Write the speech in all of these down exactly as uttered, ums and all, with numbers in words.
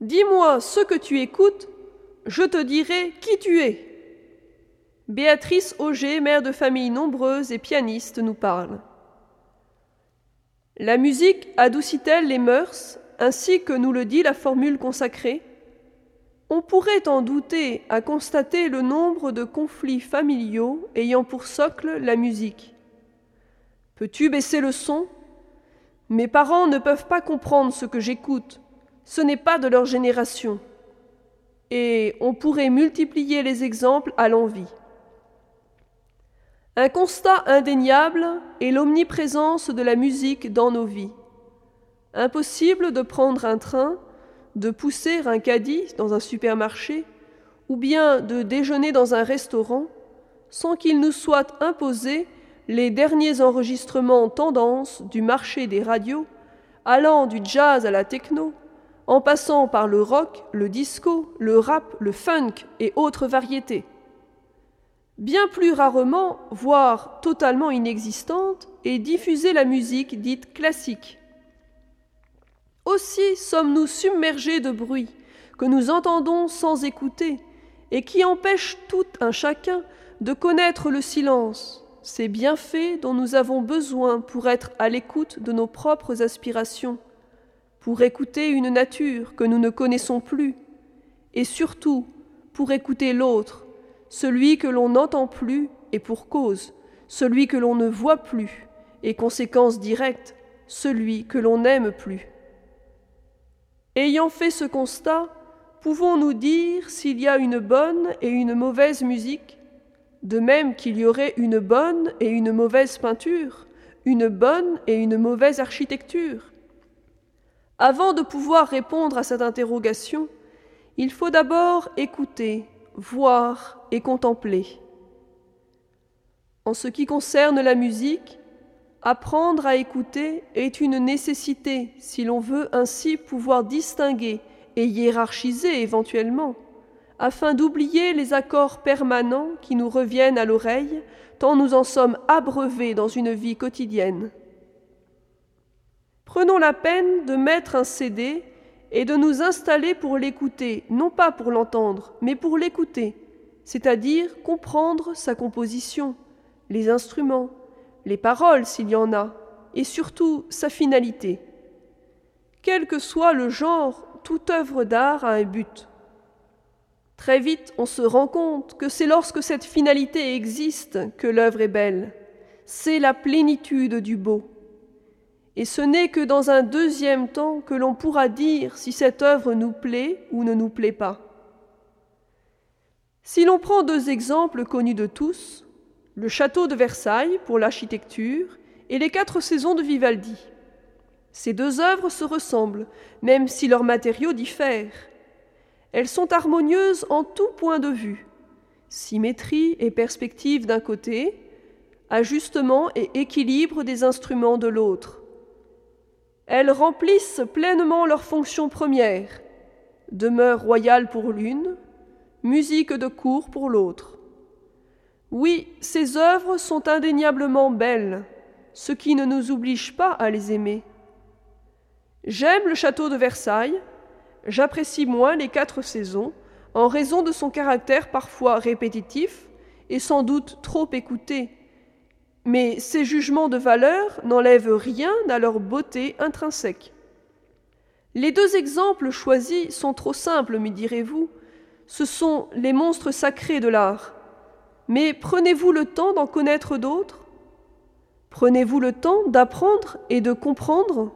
Dis-moi ce que tu écoutes, je te dirai qui tu es. Béatrice Auger, mère de famille nombreuse et pianiste, nous parle. La musique adoucit-elle les mœurs, ainsi que nous le dit la formule consacrée? On pourrait en douter à constater le nombre de conflits familiaux ayant pour socle la musique. Peux-tu baisser le son? Mes parents ne peuvent pas comprendre ce que j'écoute, ce n'est pas de leur génération. Et on pourrait multiplier les exemples à l'envi. Un constat indéniable est l'omniprésence de la musique dans nos vies. Impossible de prendre un train, de pousser un caddie dans un supermarché ou bien de déjeuner dans un restaurant sans qu'il nous soit imposé les derniers enregistrements en tendance du marché des radios, allant du jazz à la techno, en passant par le rock, le disco, le rap, le funk et autres variétés. Bien plus rarement, voire totalement inexistante, est diffusée la musique dite classique. Aussi sommes-nous submergés de bruits que nous entendons sans écouter et qui empêchent tout un chacun de connaître le silence, ces bienfaits dont nous avons besoin pour être à l'écoute de nos propres aspirations, pour écouter une nature que nous ne connaissons plus et surtout pour écouter l'autre, celui que l'on n'entend plus et pour cause, celui que l'on ne voit plus et conséquence directe, celui que l'on n'aime plus. Ayant fait ce constat, pouvons-nous dire s'il y a une bonne et une mauvaise musique, de même qu'il y aurait une bonne et une mauvaise peinture, une bonne et une mauvaise architecture? Avant de pouvoir répondre à cette interrogation, il faut d'abord écouter, voir et contempler. En ce qui concerne la musique, apprendre à écouter est une nécessité si l'on veut ainsi pouvoir distinguer et hiérarchiser éventuellement, afin d'oublier les accords permanents qui nous reviennent à l'oreille tant nous en sommes abreuvés dans une vie quotidienne. Prenons la peine de mettre un C D et de nous installer pour l'écouter, non pas pour l'entendre, mais pour l'écouter, c'est-à-dire comprendre sa composition, les instruments, les paroles s'il y en a, et surtout sa finalité. Quel que soit le genre, toute œuvre d'art a un but. Très vite, on se rend compte que c'est lorsque cette finalité existe que l'œuvre est belle. C'est la plénitude du beau. Et ce n'est que dans un deuxième temps que l'on pourra dire si cette œuvre nous plaît ou ne nous plaît pas. Si l'on prend deux exemples connus de tous, le château de Versailles pour l'architecture et les quatre saisons de Vivaldi. Ces deux œuvres se ressemblent, même si leurs matériaux diffèrent. Elles sont harmonieuses en tout point de vue. Symétrie et perspective d'un côté, ajustement et équilibre des instruments de l'autre. Elles remplissent pleinement leur fonction première, demeure royale pour l'une, musique de cour pour l'autre. Oui, ces œuvres sont indéniablement belles, ce qui ne nous oblige pas à les aimer. J'aime le château de Versailles, j'apprécie moins les quatre saisons, en raison de son caractère parfois répétitif et sans doute trop écouté. Mais ces jugements de valeur n'enlèvent rien à leur beauté intrinsèque. Les deux exemples choisis sont trop simples, me direz-vous. Ce sont les monstres sacrés de l'art. Mais prenez-vous le temps d'en connaître d'autres? Prenez-vous le temps d'apprendre et de comprendre?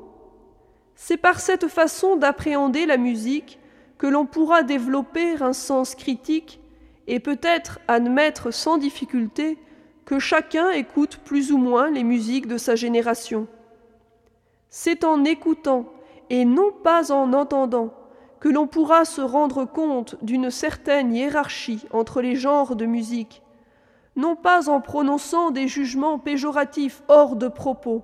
C'est par cette façon d'appréhender la musique que l'on pourra développer un sens critique et peut-être admettre sans difficulté que chacun écoute plus ou moins les musiques de sa génération. C'est en écoutant et non pas en entendant que l'on pourra se rendre compte d'une certaine hiérarchie entre les genres de musique, non pas en prononçant des jugements péjoratifs hors de propos,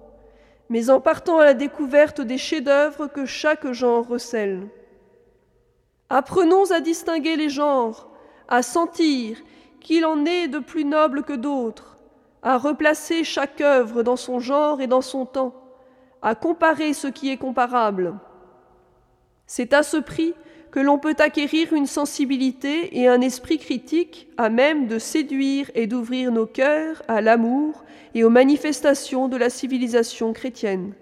mais en partant à la découverte des chefs-d'œuvre que chaque genre recèle. Apprenons à distinguer les genres, à sentir qu'il en est de plus noble que d'autres, à replacer chaque œuvre dans son genre et dans son temps, à comparer ce qui est comparable. C'est à ce prix que l'on peut acquérir une sensibilité et un esprit critique à même de séduire et d'ouvrir nos cœurs à l'amour et aux manifestations de la civilisation chrétienne.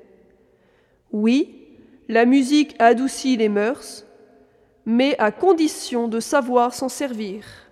Oui, la musique adoucit les mœurs, mais à condition de savoir s'en servir.